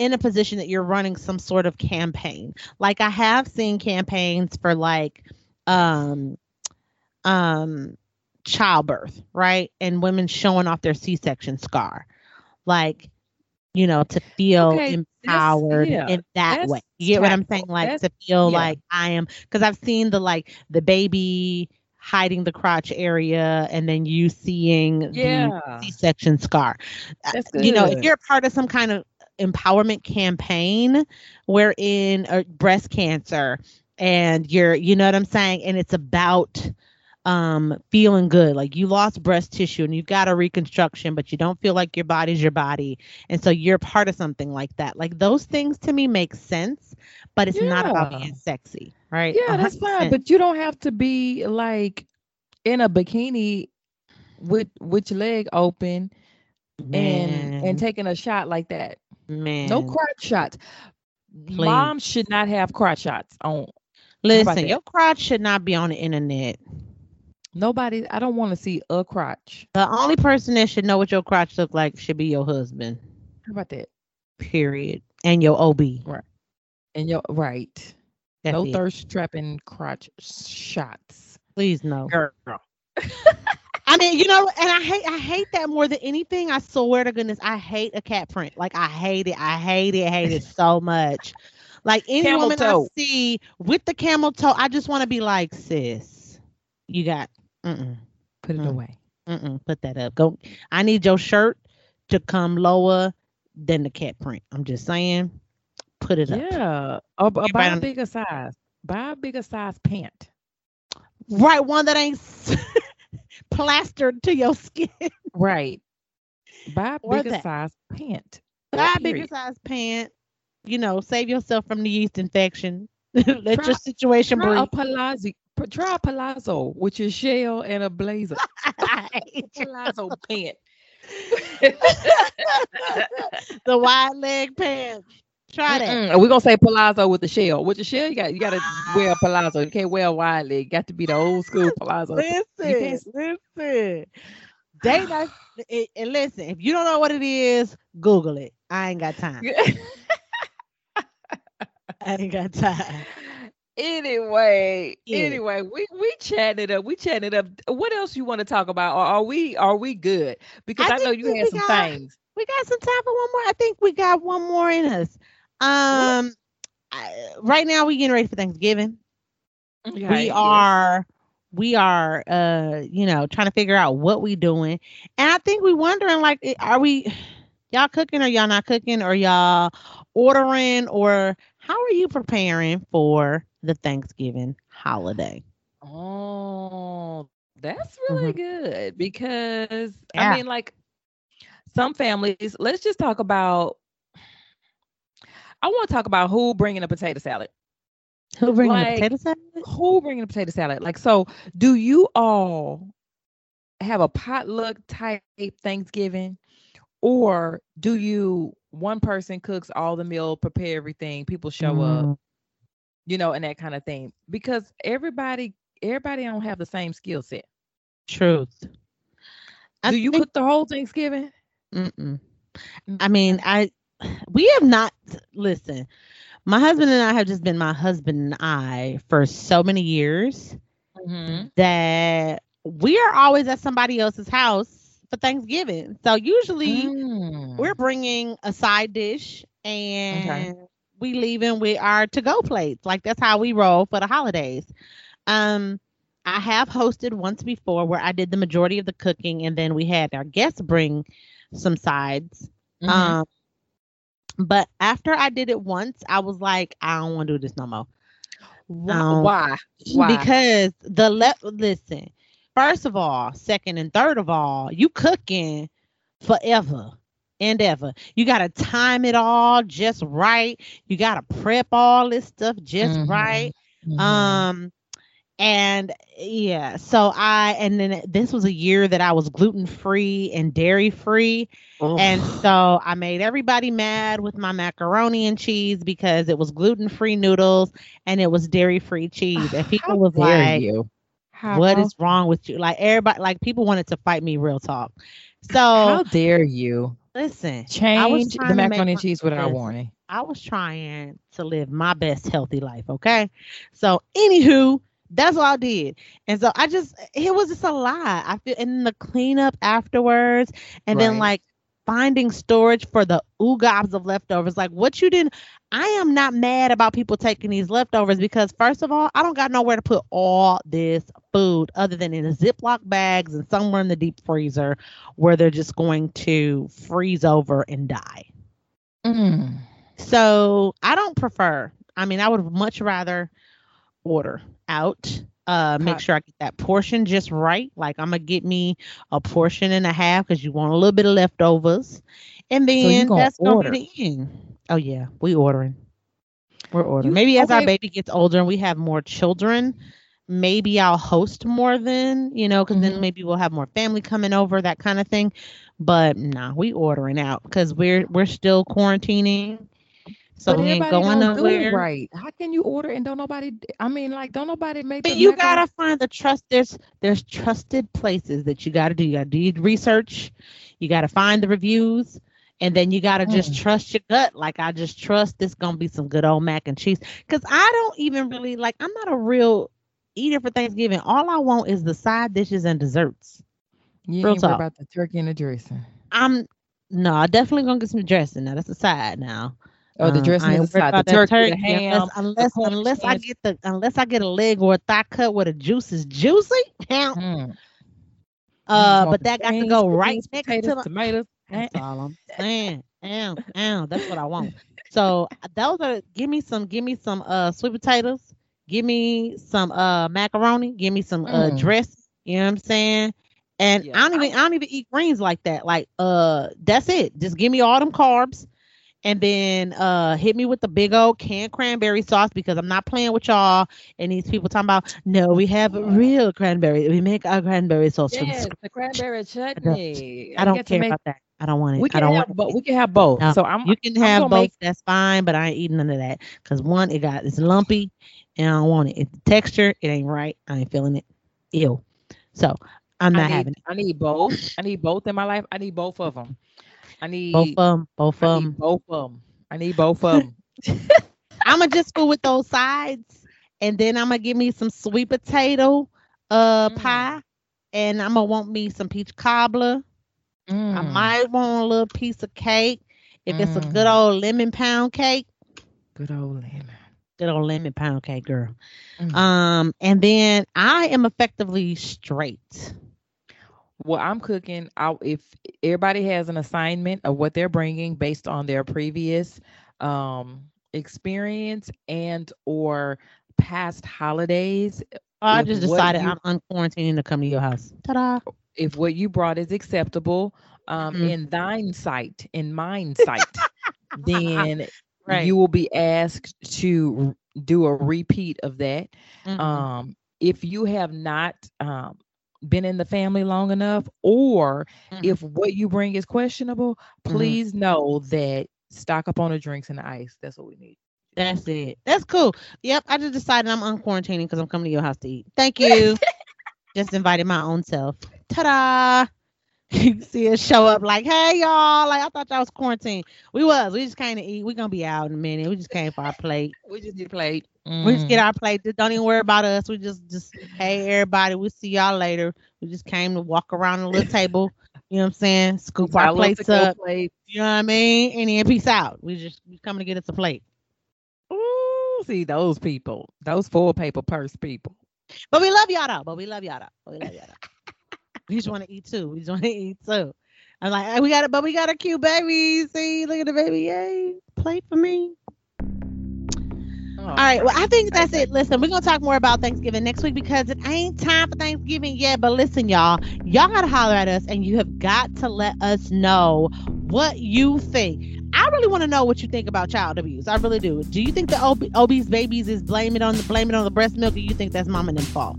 in a position that you're running some sort of campaign. Like, I have seen campaigns for like childbirth, right? And women showing off their C-section scar, like, you know, to feel empowered in that way. You get what I'm saying? Like, to feel like I am, because I've seen the, like, the baby hiding the crotch area and then you seeing the C-section scar. That's good. You know, if you're a part of some kind of empowerment campaign, we're in breast cancer and you're, you know what I'm saying? And it's about feeling good. Like, you lost breast tissue and you've got a reconstruction, but you don't feel like your body's your body. And so you're part of something like that. Like, those things to me make sense, but it's not about being sexy. Right. Yeah, 100%. That's fine. But you don't have to be like in a bikini with which leg open and taking a shot like that. Man. No crotch shots. Please. Moms should not have crotch shots on. Listen, your crotch should not be on the internet. Nobody, I don't want to see a crotch. The only person that should know what your crotch look like should be your husband. How about that? Period. And your OB. Right. And your right. That's no it. Thirst trapping crotch shots. Please no. Girl. I mean, you know, and I hate that more than anything. I swear to goodness, I hate a cat print. Like, I hate it so much. Like, any camel woman toe. I see with the camel toe, I just want to be like, sis, you got put it away. Put that up. Go. I need your shirt to come lower than the cat print. I'm just saying. Put it up. Buy a bigger size. Buy a bigger size pant. Right, one that ain't plastered to your skin. Right. Buy a bigger size pant. Buy a bigger size pant. You know, save yourself from the yeast infection. Let your situation breathe. Try a palazzo with your shell and a blazer. Palazzo pant. The wide leg pants. Try that. We're gonna say palazzo with the shell. With the shell, you gotta wear a palazzo. You can't wear a wide leg. Got to be the old school palazzo. Listen. They like, and listen, if you don't know what it is, Google it. I ain't got time. Anyway, we chatted up. What else you want to talk about? Or are we good? Because I know you had some things. We got some time for one more. I think we got one more in us. Right now we're getting ready for Thanksgiving. Okay. We are, you know, trying to figure out what we doing. And I think we wondering, like, y'all cooking or y'all not cooking, or y'all ordering, or how are you preparing for the Thanksgiving holiday? Oh, that's really good, because I mean, like, some families, let's just talk about, I want to talk about who bringing a potato salad. Who bringing a potato salad? Like, so do you all have a potluck type Thanksgiving, or do you, one person cooks all the meal, prepare everything, people show up, you know, and that kind of thing? Because everybody don't have the same skill set. Truth. Do you cook the whole Thanksgiving? I mean, we have not, listen, my husband and I have just been my husband and I for so many years that we are always at somebody else's house for Thanksgiving. So usually we're bringing a side dish and we leaving with our to-go plates. Like, that's how we roll for the holidays. I have hosted once before where I did the majority of the cooking and then we had our guests bring some sides. But after I did it once, I was like, I don't want to do this no more. Why? Because listen, first of all, second and third of all, you cooking forever and ever. You got to time it all just right. You got to prep all this stuff just right. And yeah, so then this was a year that I was gluten-free and dairy-free. And so I made everybody mad with my macaroni and cheese because it was gluten-free noodles and it was dairy-free cheese. And people was like, what is wrong with you? Like, everybody, like, people wanted to fight me, real talk. So how dare you? Listen, change the macaroni and cheese without warning. I was trying to live my best healthy life. Okay. So anywho, that's all I did. And so it was just a lot. I feel in the cleanup afterwards and then like finding storage for the oogobs of leftovers. Like, what you didn't, I am not mad about people taking these leftovers because first of all, I don't got nowhere to put all this food other than in Ziploc bags and somewhere in the deep freezer where they're just going to freeze over and die. So I don't prefer. I mean, I would much rather order out, make sure I get that portion just right. Like, I'm gonna get me a portion and a half because you want a little bit of leftovers, and then so that's gonna be the end. Oh yeah, we're ordering. Maybe as our baby gets older and we have more children, maybe I'll host more then, you know, because then maybe we'll have more family coming over, that kind of thing. But nah, we ordering out because we're still quarantining. So but we ain't going nowhere. Right. How can you order and don't nobody, I mean, like, don't nobody make it? But you got to find the trust. There's trusted places that you got to do. You got to do research. You got to find the reviews. And then you got to just trust your gut. Like, I just trust this going to be some good old mac and cheese. Because I don't even really, like, I'm not a real eater for Thanksgiving. All I want is the side dishes and desserts. You real ain't talk. Worry about the turkey and the dressing. I'm definitely going to get some dressing. Now, that's a side now. Oh, the dressing is the side. The turkey, the ham. Unless I get a leg or a thigh cut where the juice is juicy. But that got to go right next to the tomatoes. That's all I'm saying. That's what I want. So those are. Give me some sweet potatoes. Give me some macaroni. Give me some dressing. You know what I'm saying? And yeah. I don't even eat greens like that. Like that's it. Just give me all them carbs. And then hit me with the big old canned cranberry sauce because I'm not playing with y'all. And these people talking about, no, we have real cranberry. We make our cranberry sauce from the cranberry chutney. I don't care about that. I don't want it. We can have both. No, so you can have both. That's fine. But I ain't eating none of that because one, it's lumpy, and I don't want it. It's the texture. It ain't right. I ain't feeling it. Ew. So I'm not having it. I need both. I need both in my life. I need both of them. I need both of them. I need both of them. I'm going to just go with those sides. And then I'm going to give me some sweet potato pie. And I'm going to want me some peach cobbler. I might want a little piece of cake. If it's a good old lemon pound cake. Good old lemon pound cake, girl. And then I am effectively straight. Well, I'm cooking. If everybody has an assignment of what they're bringing based on their previous experience and or past holidays. I just decided I'm unquarantining to come to your house. Ta-da! If what you brought is acceptable in thine sight, in mine sight, then you will be asked to do a repeat of that. If you have not... been in the family long enough, or if what you bring is questionable, please know that stock up on the drinks and the ice. That's what we need. That's it. That's cool. Yep. I just decided I'm unquarantining because I'm coming to your house to eat. Thank you. Just invited my own self. Ta-da. You see us show up like, hey, y'all. Like, I thought y'all was quarantined. We just came to eat. We're going to be out in a minute. We just came for our plate. We just get plate. Mm. We just get our plate. Just don't even worry about us. We just hey, everybody, we'll see y'all later. We just came to walk around the little table. You know what I'm saying? Scoop our plates up. Plate. You know what I mean? And then peace out. We coming to get us a plate. Ooh, see those people. Those full paper purse people. But we love y'all, though. We just want to eat, too. I'm like, hey, we got a cute baby. See, look at the baby. Yay. Plate for me. All right. Well, I think that's it. Listen, we're going to talk more about Thanksgiving next week because it ain't time for Thanksgiving yet. But listen, y'all got to holler at us and you have got to let us know what you think. I really want to know what you think about child abuse. I really do. Do you think the obese babies is blame it on the breast milk? Or you think that's mom and them fault?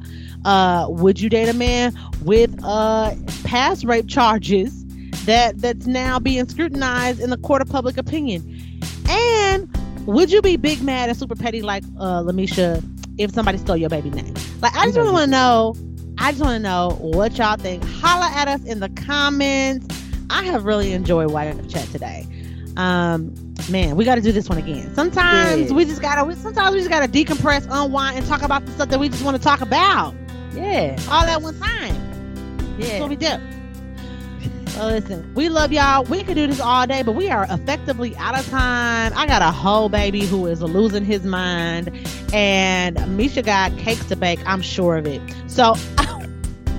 Would you date a man with past rape charges that's now being scrutinized in the court of public opinion? And would you be big mad and super petty like LaMisha if somebody stole your baby name? Like, I just want to know what y'all think. Holler at us in the comments. I have really enjoyed White Up Chat today. Man, we got to do this one again. Sometimes we just gotta decompress, unwind, and talk about the stuff that we just want to talk about. Yeah, all at one time. Yeah, that's what we do. So listen, we love y'all. We could do this all day, but we are effectively out of time. I got a whole baby who is losing his mind, and Misha got cakes to bake. I'm sure of it. So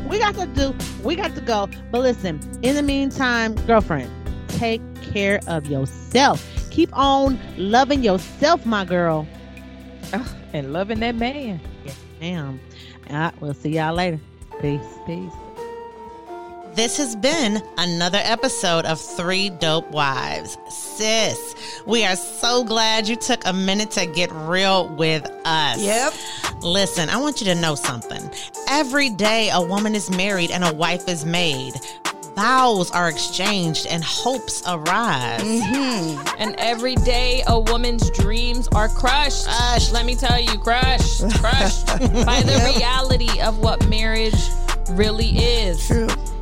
we got to do. We got to go. But listen, in the meantime, girlfriend, take care of yourself. Keep on loving yourself, my girl. Oh, and loving that man. Yes, ma'am. All right, we'll see y'all later. Peace. This has been another episode of Three Dope Wives. Sis, we are so glad you took a minute to get real with us. Yep. Listen, I want you to know something. Every day a woman is married and a wife is made. Vows are exchanged and hopes arise. Mm-hmm. And every day a woman's dreams are crushed. Let me tell you, crushed by the reality of what marriage really is. True.